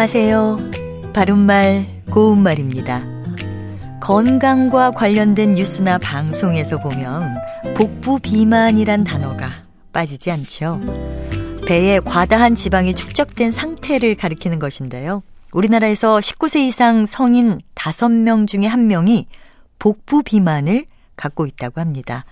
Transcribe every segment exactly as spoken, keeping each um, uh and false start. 안녕하세요. 바른말 고운말입니다. 건강과 관련된 뉴스나 방송에서 보면 복부 비만이란 단어가 빠지지 않죠. 배에 과다한 지방이 축적된 상태를 가리키는 것인데요. 우리나라에서 십구 세 이상 성인 다섯 명 중에 한 명이 복부 비만을 갖고 있다고 합니다.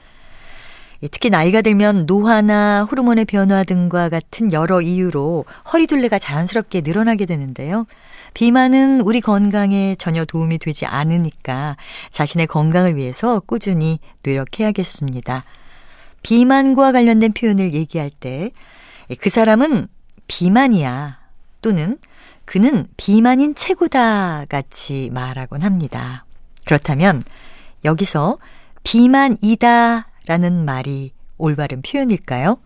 특히 나이가 들면 노화나 호르몬의 변화 등과 같은 여러 이유로 허리둘레가 자연스럽게 늘어나게 되는데요. 비만은 우리 건강에 전혀 도움이 되지 않으니까 자신의 건강을 위해서 꾸준히 노력해야겠습니다. 비만과 관련된 표현을 얘기할 때 그 사람은 비만이야 또는 그는 비만인 최고다 같이 말하곤 합니다. 그렇다면 여기서 비만이다 라는 말이 올바른 표현일까요?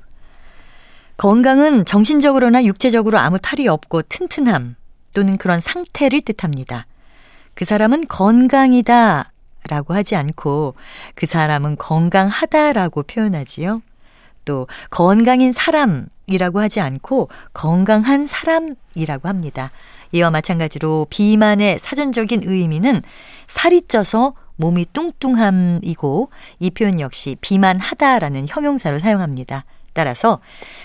건강은 정신적으로나 육체적으로 아무 탈이 없고 튼튼함 또는 그런 상태를 뜻합니다. 그 사람은 건강이다 라고 하지 않고 그 사람은 건강하다 라고 표현하지요. 또 건강인 사람이라고 하지 않고 건강한 사람이라고 합니다. 이와 마찬가지로 비만의 사전적인 의미는 살이 쪄서 몸이 뚱뚱함이고 이 표현 역시 비만하다라는 형용사로 사용합니다. 따라서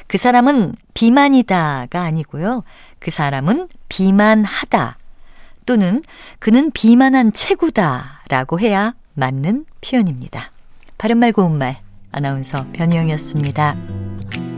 그 사람은 비만이다가 아니고요. 그 사람은 비만하다 또는 그는 비만한 최고다라고 해야 맞는 표현입니다. 바른말 고운말 아나운서 변희영이었습니다.